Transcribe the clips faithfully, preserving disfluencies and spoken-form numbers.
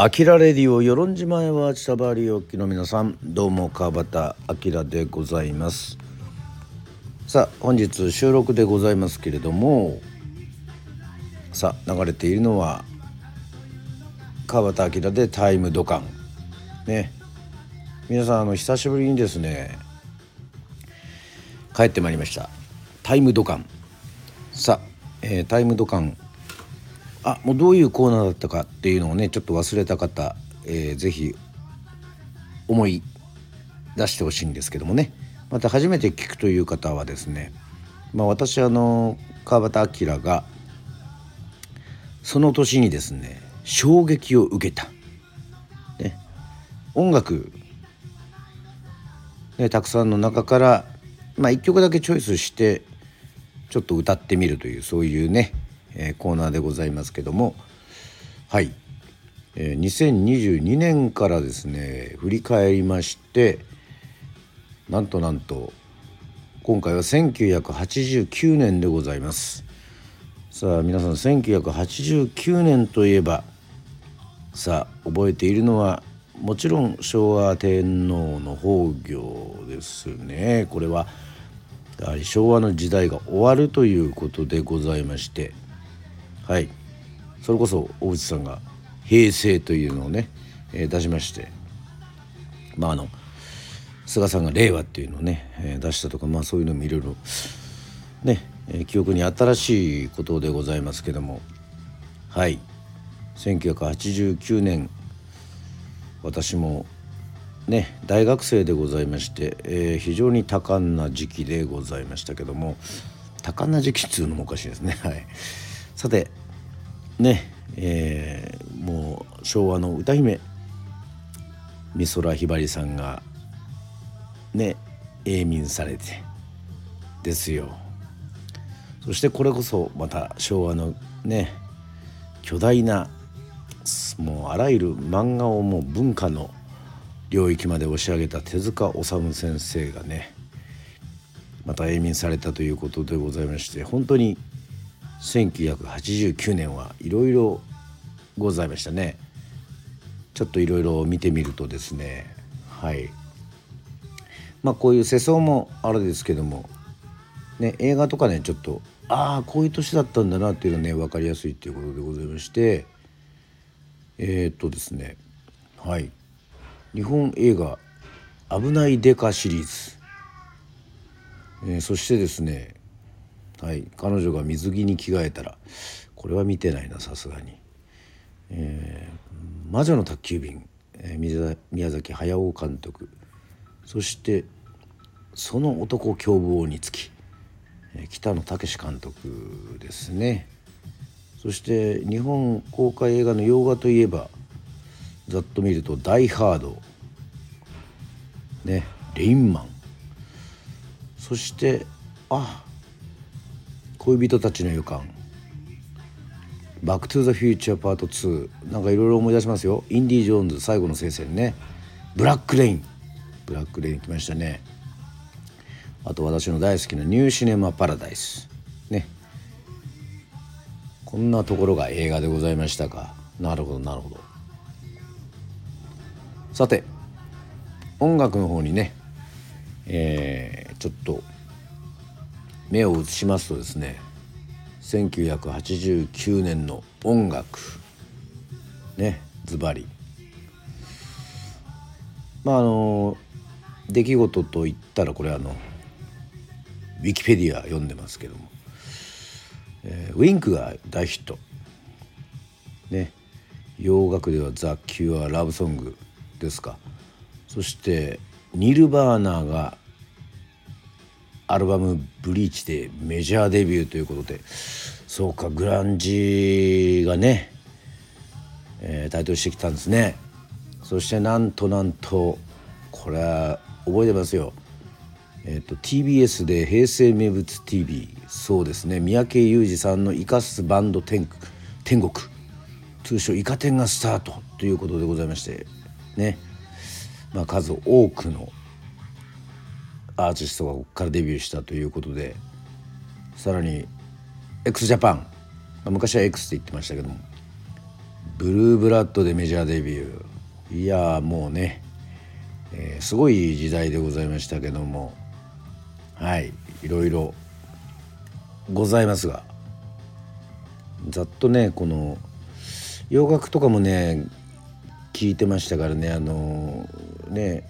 アキラレディオよろんじ前はチタバリオッキの皆さん、どうも川端明でございます。さあ本日収録でございますけれども、さあ流れているのは川端明でタイムドカンね。皆さんあの久しぶりにですね帰ってまいりました、タイムドカン。さあ、えー、タイムドカン、あ、もうどういうコーナーだったかっていうのをね、ちょっと忘れた方、えー、ぜひ思い出してほしいんですけどもね、また初めて聞くという方はですね、まあ、私あの川端明がその年にですね衝撃を受けた、ね、音楽、ね、たくさんの中から、まあ、いっきょくだけチョイスしてちょっと歌ってみるという、そういうねえー、コーナーでございますけども、はい、えー、にせんにじゅうにねんからですね振り返りまして、なんとなんと今回はせんきゅうひゃくはちじゅうきゅうねんでございます。さあ皆さんせんきゅうひゃくはちじゅうきゅうねんといえば、さあ覚えているのはもちろん昭和天皇の崩御ですね。これは昭和の時代が終わるということでございまして、はい、それこそ大内さんが平成というのをね、えー、出しまして、まああの菅さんが令和っていうのをね、えー、出したとか、まあそういうのもいろいろね、えー、記憶に新しいことでございますけども、はい、せんきゅうひゃくはちじゅうきゅうねん私もね、大学生でございまして、えー、非常に多感な時期でございましたけども、多感な時期っていうのもおかしいですね。はい、さてね、えー、もう昭和の歌姫美空ひばりさんがね永眠されてですよ。そしてこれこそまた昭和のね巨大なもうあらゆる漫画をもう文化の領域まで押し上げた手塚治虫先生がねまた永眠されたということでございまして、本当にせんきゅうひゃくはちじゅうきゅうねんはいろいろございましたね。ちょっといろいろ見てみるとですね、はい、まあこういう世相もあれですけどもね、映画とかねちょっとああこういう年だったんだなっていうのね分かりやすいということでございまして、えー、っとですねはい、日本映画危ないデカシリーズ、えー、そしてですね、はい、彼女が水着に着替えたら、これは見てないなさすがに、えー、魔女の宅急便、えー、宮崎駿監督、そしてその男凶暴につき、えー、北野武監督ですね。そして日本公開映画の洋画といえばざっと見るとダイハード、ね、レインマン、そしてあ恋人たちの予感、バックトゥーザフューチャーパートツー、なんかいろいろ思い出しますよ。インディ・ジョーンズ最後の聖戦ね、ブラックレイン、ブラックレイン来ましたね。あと私の大好きなニューシネマパラダイスね。こんなところが映画でございましたか。なるほどなるほど。さて音楽の方にね、えー、ちょっと目を移しますとですね、せんきゅうひゃくはちじゅうきゅうねんの音楽ね、ズバリまああの出来事といったらこれあのウィキペディア読んでますけども、えー、ウィンクが大ヒットね、洋楽ではザ・キュア・ラブソングですか。そしてニルバーナがアルバムブリーチでメジャーデビューということで、そうかグランジがね、えー、台頭してきたんですね。そしてなんとなんとこれは覚えてますよ、えー、と ティービーエス で平成名物 ティービー、 そうですね、三宅裕司さんのイカスバンド天国、天国通称イカ天がスタートということでございましてね、まあ、数多くのアーティストがここからデビューしたということで、さらに X ジャパン、まあ、昔は X って言ってましたけども、ブルーブラッドでメジャーデビュー。いやーもうね、えー、すごい時代でございましたけども、はい、いろいろございますが、ざっとね、この洋楽とかもね聞いてましたからね、あのー、ね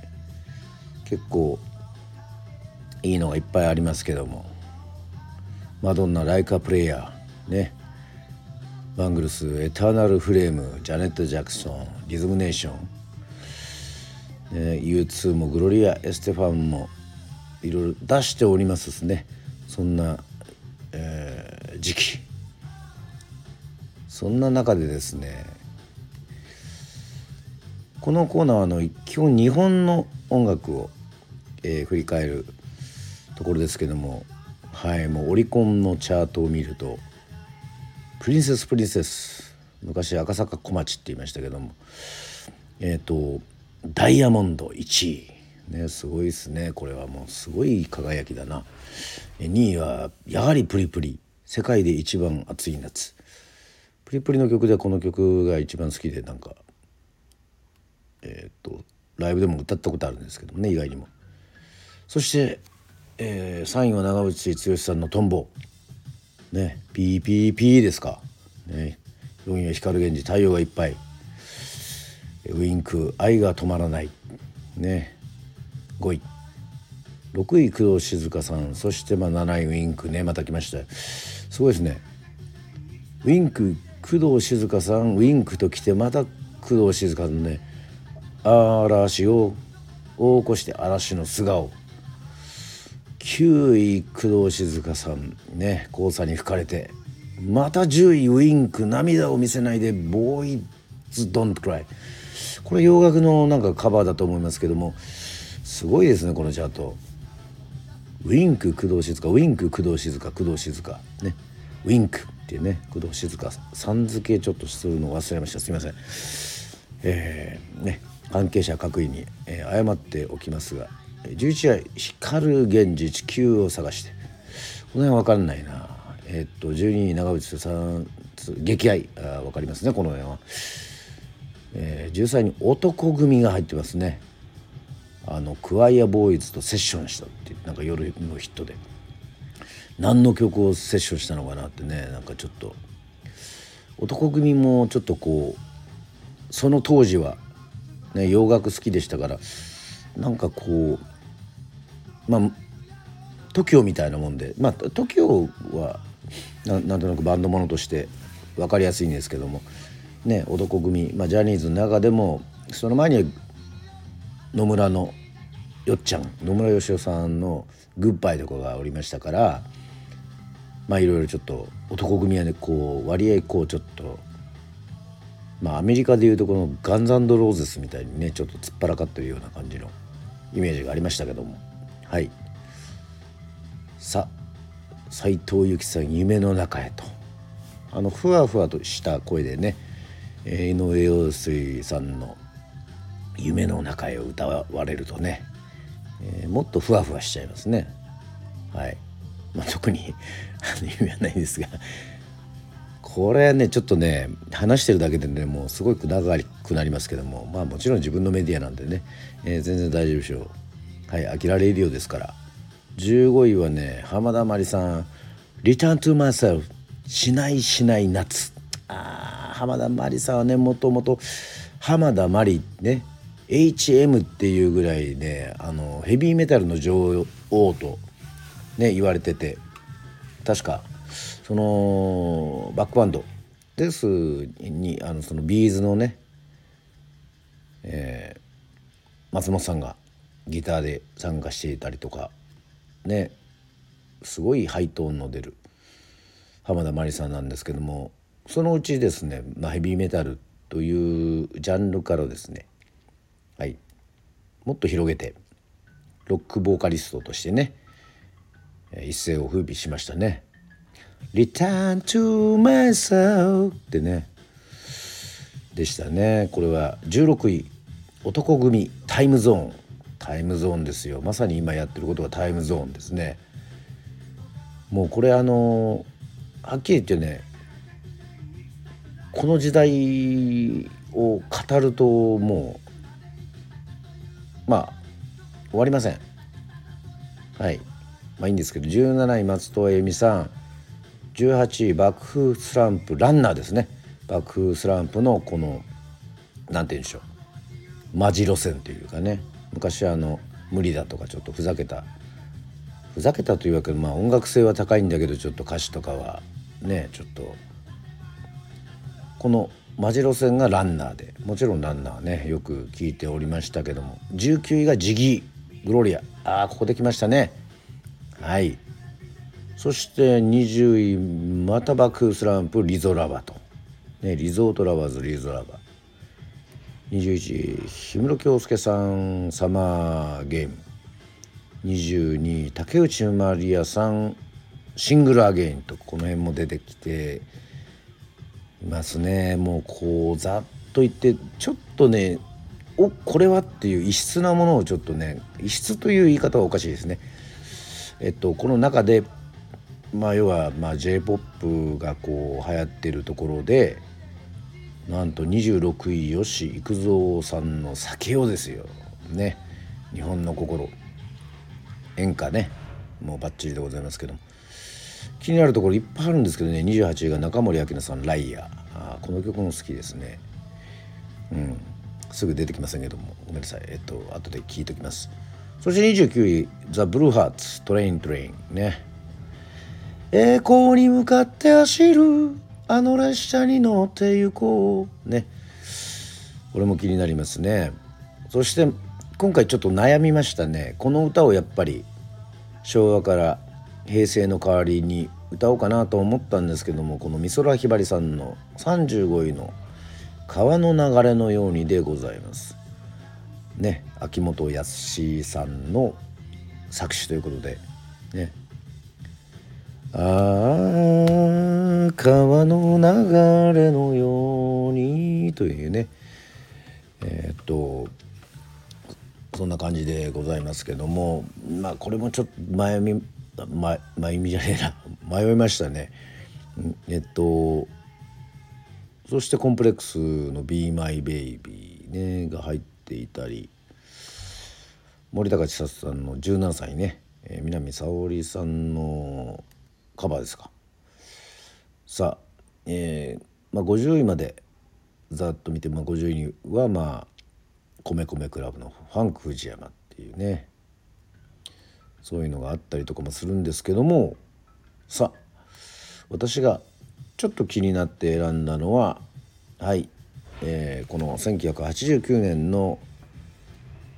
結構いいのがいっぱいありますけども、マドンナ、ライカプレイヤーね、バングルス、エターナルフレーム、ジャネット・ジャクソン、リズムネーション、ね、ユーツー もグロリア・エステファンもいろいろ出しておりますですね。そんな、えー、時期、そんな中でですね、このコーナーはあの基本日本の音楽を、えー、振り返るところですけども、はい、もうオリコンのチャートを見るとプリンセスプリンセス、昔赤坂小町って言いましたけども、えっとダイヤモンドいちいね、すごいですね。これはもうすごい輝きだな。にいはやはりプリプリ、世界で一番暑い夏。プリプリの曲ではこの曲が一番好きで、なんかえっとライブでも歌ったことあるんですけどもね、意外にも。そしてえー、さんいは長渕剛さんのトンボ、ね、ピーピーピーですか、ね、よんいは光源氏、太陽がいっぱい、ウインク、愛が止まらない、ね、ごい、ろくい工藤静香さん、そしてまあなないウインクね、また来ました。すごいですね、ウインク、工藤静香さん、ウインクと来てまた工藤静香のね、嵐を起こして嵐の素顔。きゅうい工藤静香さんね、黄砂に吹かれて。またじゅういウインク、涙を見せないでボーイズ Don't Cry、 これ洋楽のなんかカバーだと思いますけども、すごいですねこのチャート。ウインク工藤静香、ウインク工藤静香、工藤静香ね、ウインクっていうね、工藤静香さん付けちょっとするの忘れました、すいません。えー、ね、関係者各位に、えー、謝っておきますが、じゅういちい光源氏、地球を探して、この辺わかんないな。えっとじゅうにい長渕さん、激愛、あ、わかりますねこの辺は。えー、じゅうさんいに男組が入ってますね。あのクワイアボーイズとセッションしたってなんか夜のヒットで、何の曲をセッションしたのかなってね、なんかちょっと男組もちょっとこうその当時はね洋楽好きでしたから、なんかこうまあ トキオ みたいなもんで、まあ トキオ は な, なんとなくバンドものとして分かりやすいんですけどもね、男組、まあ、ジャニーズの中でもその前に野村のよっちゃん、野村よしおさんのグッバイとかがおりましたから、まあいろいろちょっと男組はねこう割合こうちょっと、まあアメリカでいうとこのガンズ&ローゼスみたいにねちょっと突っ張らかってるような感じのイメージがありましたけども、はい、さ斉藤由貴さん、夢の中へと、あのふわふわとした声でね、井上陽水さんの夢の中へを歌われるとね、えー、もっとふわふわしちゃいますね。はい、まあ、特に意味はないんですが、これねちょっとね話してるだけでねもうすごく長くなりますけども、まあもちろん自分のメディアなんでね、えー、全然大丈夫でしょう。はい、アキラレイディオですから。じゅうごいはね浜田真理さん、リターントゥマイセル、しないしない夏。あ、浜田真理さんはねもともと浜田真理ね エイチエム っていうぐらいね、あのヘビーメタルの女王とね言われてて、確かそのバックバンドですに、あのその ビーズ のね、えー、松本さんがギターで参加していたりとかね、すごいハイトーンの出る浜田真理さんなんですけども、そのうちですね、まあ、ヘビーメタルというジャンルからですね、はい、もっと広げてロックボーカリストとしてね一世を風靡しましたね。Return to myself ってねでしたね。これはじゅうろくい男組、タイムゾーン、タイムゾーンですよ。まさに今やってることがタイムゾーンですね。もうこれあのはっきり言ってね、この時代を語るともうまあ終わりません。はい、まあいいんですけど、じゅうなない松任谷由実さん、じゅうはちい爆風スランプランナーですね。爆風スランプのこのなんて言うんでしょう、マジ路線というかね、昔あの無理だとかちょっとふざけたふざけたというわけで、まあ音楽性は高いんだけどちょっと歌詞とかはねちょっとこのマジ路線がランナーで、もちろんランナーねよく聞いておりましたけども、じゅうきゅういがジギーグロリア、あーここできましたね。はい、そしてにじゅういまた爆風スランプリゾラバと、ね、リゾートラバーズリゾラバ、にじゅういち氷室京介さんサマーゲーム、にじゅうに竹内まりやさんシングルアゲインと、この辺も出てきていますね。もうこうざっと言ってちょっとね、おこれはっていう異質なものをちょっとね、異質という言い方はおかしいですね。えっとこの中でまあ要はまあ J-ポップ がこう流行ってるところで、なんとにじゅうろくい吉幾三さんの酒をですよね、日本の心演歌ね、もうバッチリでございますけども、気になるところいっぱいあるんですけどね。にじゅうはちいが中森明菜さんライアー、あーこの曲も好きですね。うんすぐ出てきませんけどもごめんなさい、えっと後で聞いておきます。そしてにじゅうきゅういザ・ブルーハーツトレイントレインね、栄光に向かって走るあの列車に乗って行こうね、これも気になりますね。そして今回ちょっと悩みましたね。この歌をやっぱり昭和から平成の代わりに歌おうかなと思ったんですけども、この美空ひばりさんのさんじゅうごいの川の流れのようにでございますね、秋元康さんの作詞ということでね、ああ川の流れのようにというね、えー、っとそんな感じでございますけども、まあこれもちょっと迷み、ま、迷みじゃねえな迷いましたね。えっとそしてコンプレックスの Be My Baby ねが入っていたり、森高千里さんのじゅうななさいね、えー、南沙織さんのカバーですか。さあ、えーまあ、ごじゅういまでざっと見て、まあ、ごじゅういはまあ米米クラブのファンク藤山っていうね、そういうのがあったりとかもするんですけども、さあ私がちょっと気になって選んだのは、はい、えー、このせんきゅうひゃくはちじゅうきゅうねんの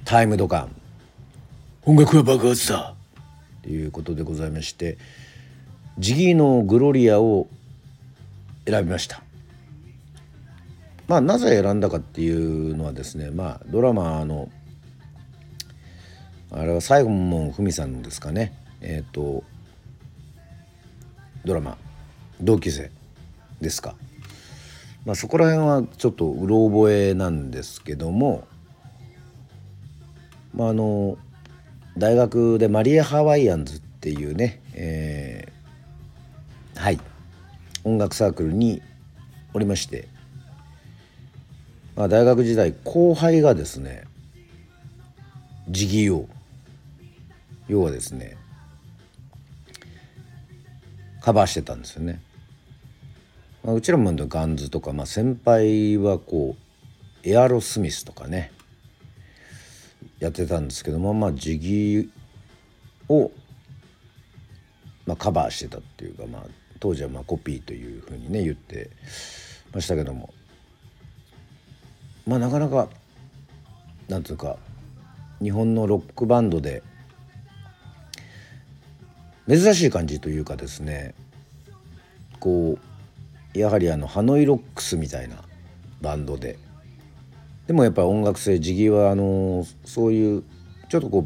タイムドカン音楽は爆発だということでございまして、ジギーのグロリアを選びました。まあなぜ選んだかっていうのはですね、まあドラマのあれは西門文さんのですかね、えっとドラマ同級生ですか、まあそこら辺はちょっとうろ覚えなんですけども、まああの大学でマリア・ハワイアンズっていうね、えー、はい音楽サークルにおりまして、まあ、大学時代後輩がですねジギーを要はですねカバーしてたんですよね、まあ、うちらもガンズとか、まあ、先輩はこうエアロスミスとかねやってたんですけども、まあジギーを、まあ、カバーしてたっていうか、まあ、当時はまあコピーというふうにね言ってましたけども、まあなかなかなんていうか日本のロックバンドで珍しい感じというかですね、こうやはりあのハノイロックスみたいなバンドで、でもやっぱり音楽性ジギーはあのそういうちょっとこ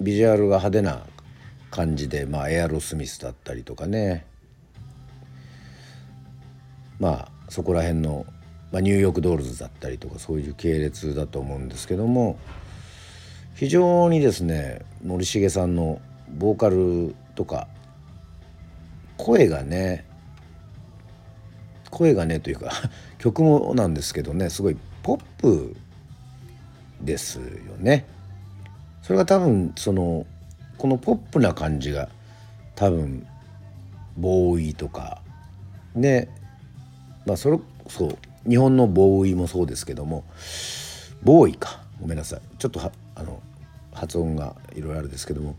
うビジュアルが派手な感じで、まあエアロスミスだったりとかね、まあそこら辺の、まあ、ニューヨークドールズだったりとかそういう系列だと思うんですけども、非常にですね森重さんのボーカルとか声がね声がねというか曲もなんですけどね、すごいポップですよね。それが多分そのこのポップな感じが多分ボーイとかで、まあそれそう日本のボーイもそうですけども、ボーイかごめんなさい、ちょっとはあの発音がいろいろあるんですけども、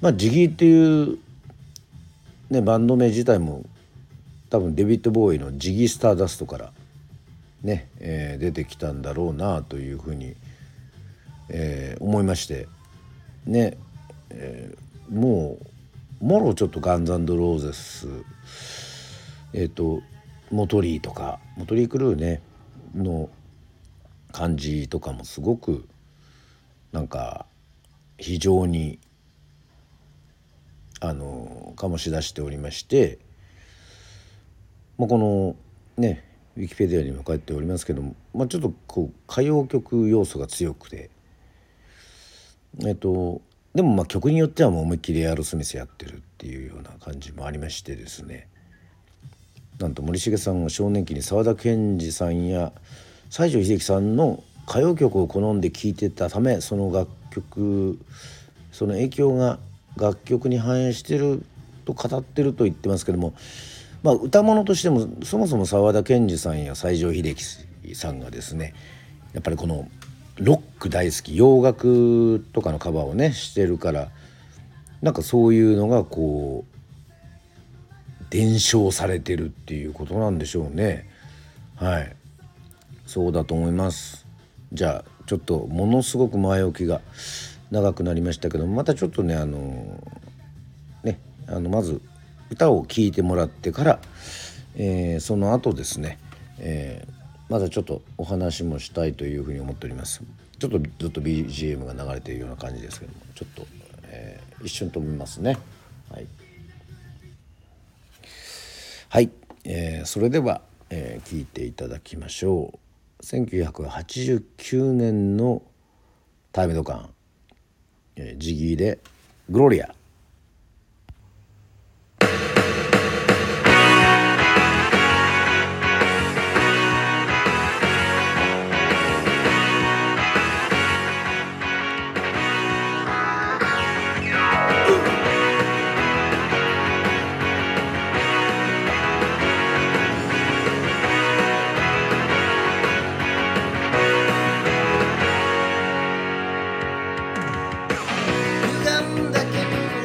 まあジギーっていうねバンド名自体も多分デビッド・ボーイのジギー・スターダストからね、えー、出てきたんだろうなというふうに、えー、思いましてね、えー、もうもろちょっとガンズ&ローゼス、えっとモトリーとかモトリークルーねの感じとかもすごくなんか非常にあの醸し出しておりまして、まあ、このねウィキペディアにも書いておりますけども、まあ、ちょっとこう歌謡曲要素が強くて、えっとでもまあ曲によってはもう思いっきりエアロスミスやってるっていうような感じもありましてですね、なんと森重さんは少年期に沢田研二さんや西城秀樹さんの歌謡曲を好んで聴いてたため、その楽曲その影響が楽曲に反映してると語ってると言ってますけども、まあ、歌物としてもそもそも沢田研二さんや西城秀樹さんがですね、やっぱりこのロック大好き洋楽とかのカバーをねしてるから、なんかそういうのがこう伝承されてるっていうことなんでしょうね。はい、そうだと思います。じゃあちょっとものすごく前置きが長くなりましたけど、またちょっとねあのねあのまず歌を聴いてもらってから、えー、その後ですね、えー、まだちょっとお話もしたいというふうに思っております。ちょっとずっと ビージーエム が流れているような感じですけども、ちょっと、えー、一瞬止めますね。はいはい、えー、それでは、えー、聞いていただきましょう。せんきゅうひゃくはちじゅうきゅうねんのタイムドカン、えー、ジギーでグロリア。I'm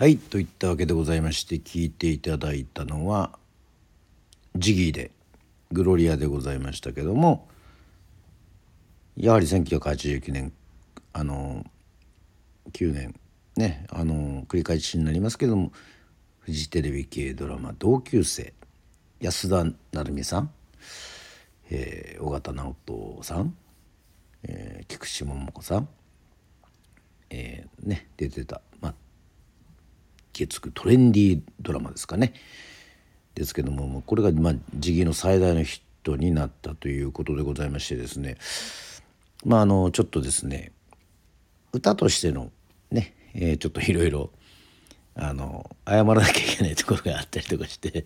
はいといったわけでございまして、聞いていただいたのはジギーでグロリアでございましたけども、やはりせんきゅうひゃくはちじゅうきゅうねんあのきゅうねんね、あの繰り返しになりますけども、フジテレビ系ドラマ同級生、安田成美さん、えー、尾形直人さん、えー、菊池桃子さん、えー、ね出てた、まあ月くトレンディードラマですかね、ですけども、これがまあジギーの最大のヒットになったということでございましてですね、まああのちょっとですね、歌としてのね、えー、ちょっといろいろあの謝らなきゃいけないところがあったりとかして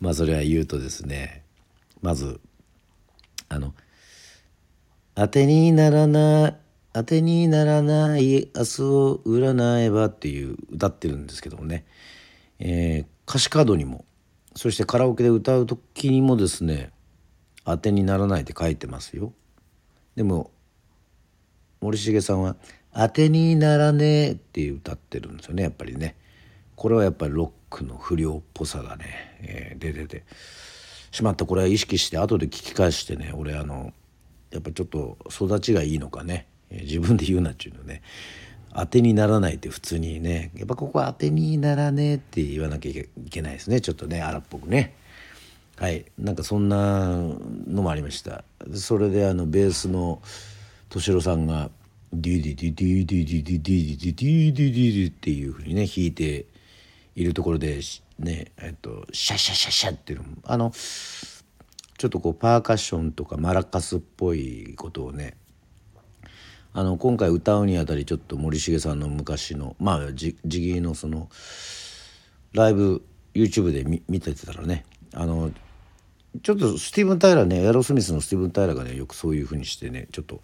まあそれは言うとですね、まずあの当てにならない当てにならない明日を占えばっていう歌ってるんですけどもね、えー、歌詞カードにもそしてカラオケで歌う時にもですね、当てにならないって書いてますよ。でも森重さんは当てにならねえって歌ってるんですよね、やっぱりね。これはやっぱりロックの不良っぽさがね、えー、出ててしまった。これは意識して後で聞き返してね、俺あのやっぱちょっと育ちがいいのかね、自分で言うなっちゅうのね、当てにならないって普通にね、やっぱここは当てにならねえって言わなきゃいけないですね、ちょっとね荒っぽくね。はい、なんかそんなのもありました。それであのベースの敏郎さんがディディディディディディディディディディディっていう風にね弾いているところでね、えっとシャシャシャシャっていうの、あのちょっとこうパーカッションとかマラカスっぽいことをね、あの今回歌うにあたりちょっと森重さんの昔のまあジギーのそのライブ YouTube で見ててたらね、あのちょっとスティーブン・タイラーね、エアロスミスのスティーブン・タイラーがねよくそういう風にしてね、ちょっと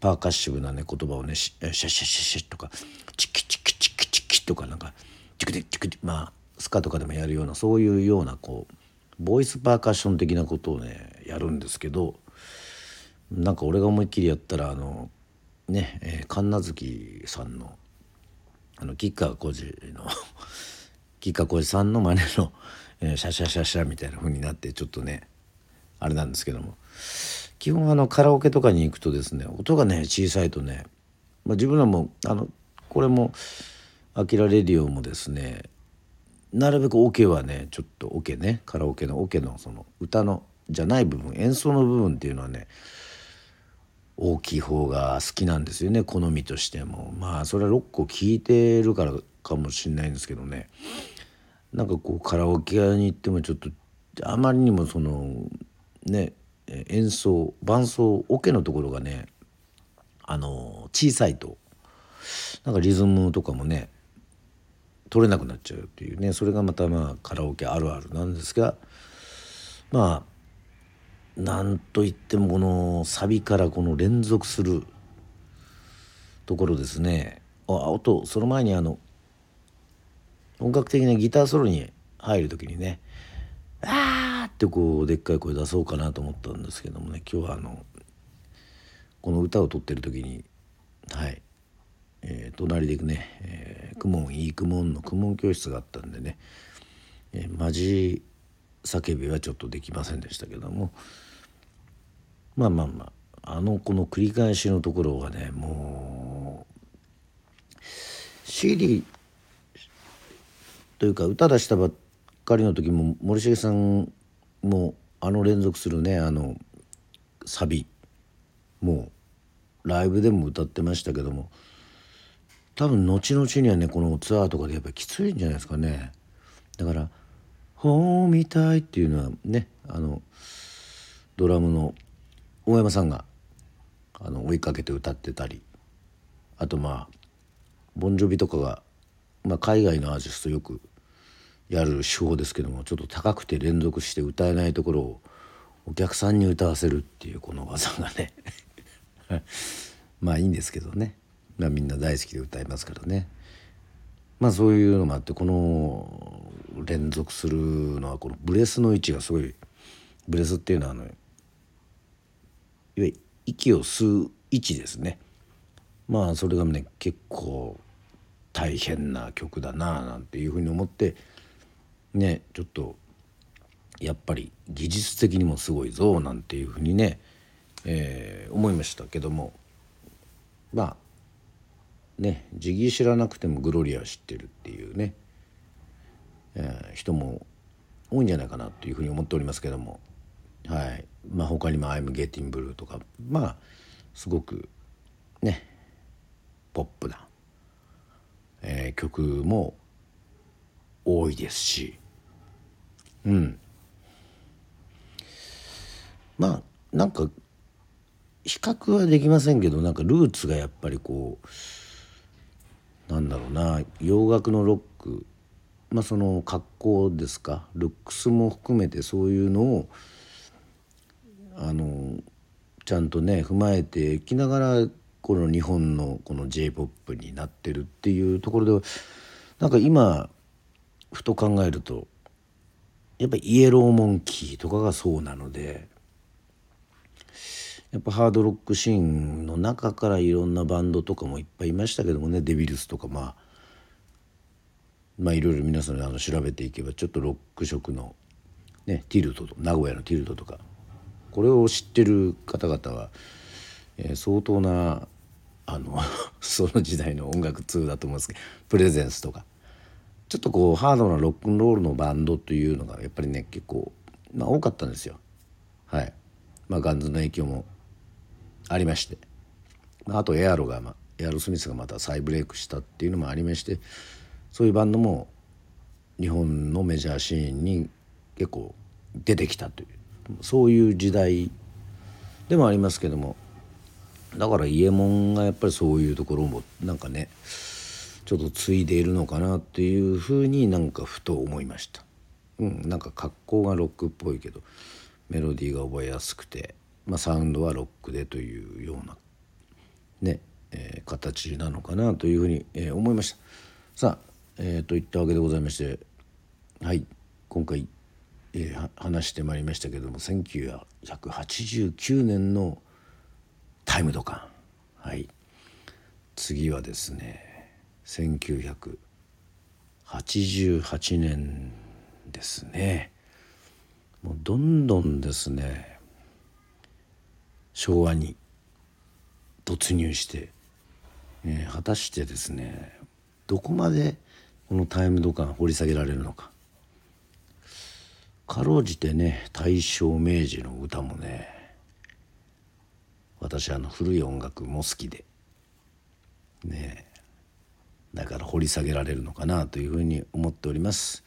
パーカッシブなね言葉をね、シャシャシャシャとかチキチキチキチキとかなんかチクチクチク、まあスカとかでもやるようなそういうようなこうボイスパーカッション的なことをねやるんですけど、なんか俺が思いっきりやったらあのね、えー、神奈月さんのあの吉川晃司の吉川晃司さんの真似の、えー、シャシャシャシャみたいな風になってちょっとねあれなんですけども、基本あのカラオケとかに行くとですね、音がね小さいとね、まあ、自分らもあのこれもアキラレディオもですね、なるべくオケはねちょっとオケねカラオケのオケのその歌のじゃない部分、演奏の部分っていうのはね大きい方が好きなんですよね、好みとしても。まあそれはろっこ聴いてるからかもしれないんですけどね、なんかこうカラオケ屋に行ってもちょっとあまりにもそのね演奏伴奏オケのところがねあの小さいとなんかリズムとかもね取れなくなっちゃうっていうね、それがまたまあカラオケあるあるなんですが、まあなんといってもこのサビからこの連続するところですね。あとその前にあの音楽的なギターソロに入るときにね、あーってこうでっかい声出そうかなと思ったんですけどもね、今日はあのこの歌を撮ってるときにはい、えー、隣でね、えー、クモンいいクモンのクモン教室があったんでね、えー、マジ叫びはちょっとできませんでしたけども、まあまあまああのこの繰り返しのところがね、もう シーディー というか歌出したばっかりの時も森重さんもあの連続するねあのサビもうライブでも歌ってましたけども、多分後々にはねこのツアーとかでやっぱりきついんじゃないですかね。だからほーみたいっていうのはね、あのドラムの大山さんがあの追いかけて歌ってたり、あとまあボンジョビとかが、まあ、海外のアーティストよくやる手法ですけども、ちょっと高くて連続して歌えないところをお客さんに歌わせるっていうこの技がねまあいいんですけどね、まあ、みんな大好きで歌いますからね。まあそういうのもあって、この連続するのはこのブレスの位置がすごい、ブレスっていうのはあのいわゆる息を吸う位置ですね。まあそれがね結構大変な曲だななんていうふうに思ってね、ちょっとやっぱり技術的にもすごいぞなんていうふうにね、えー、思いましたけども、まあね、ジギー知らなくてもグロリア知ってるっていうね、えー、人も多いんじゃないかなというふうに思っておりますけども、はい、まあ他にも I'm Getting Blue とか、まあすごくねポップな、えー、曲も多いですし、うん、まあなんか比較はできませんけど、なんかルーツがやっぱりこうなんだろうな、洋楽のロック、まあその格好ですか、ルックスも含めてそういうのをあのちゃんとね踏まえていきながら、この日本のこの J-ポップ になってるっていうところで、なんか今ふと考えるとやっぱイエローモンキーとかがそうなので、やっぱハードロックシーンの中からいろんなバンドとかもいっぱいいましたけどもね、デビルスとか、まあまあいろいろ皆さんあの調べていけばちょっとロック色のねティルトと、名古屋のティルトとか、これを知ってる方々はえ相当なあのその時代の音楽通だと思うんですけど、プレゼンスとかちょっとこうハードなロックンロールのバンドというのがやっぱりね結構、まあ、多かったんですよ。はい、まあガンズの影響もありまして、あとエアロが、まあ、エアロスミスがまた再ブレイクしたっていうのもありまして、そういうバンドも日本のメジャーシーンに結構出てきたという、そういう時代でもありますけども、だからイエモンがやっぱりそういうところもなんかねちょっと継いでいるのかなっていうふうになんかふと思いました。うん、なんか格好がロックっぽいけどメロディーが覚えやすくて、まあ、サウンドはロックでというようなね、えー、形なのかなというふうに、えー、思いました。さあ、えー、といったわけでございまして、はい今回、えー、話してまいりましたけども、せんきゅうひゃくはちじゅうきゅうねんのタイムドカン、はい、次はですねせんきゅうひゃくはちじゅうはちねんですね。もうどんどんですね昭和に突入して、えー、果たしてですねどこまでこのタイムドカン掘り下げられるのか。かろうじてね大正明治の歌もね、私あの古い音楽も好きでね、だから掘り下げられるのかなというふうに思っております。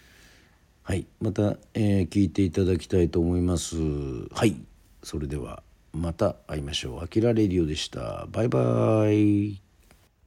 はい、また、えー、聞いていただきたいと思います。はい、それではまた会いましょう。アキラレディオでした。バイバイ。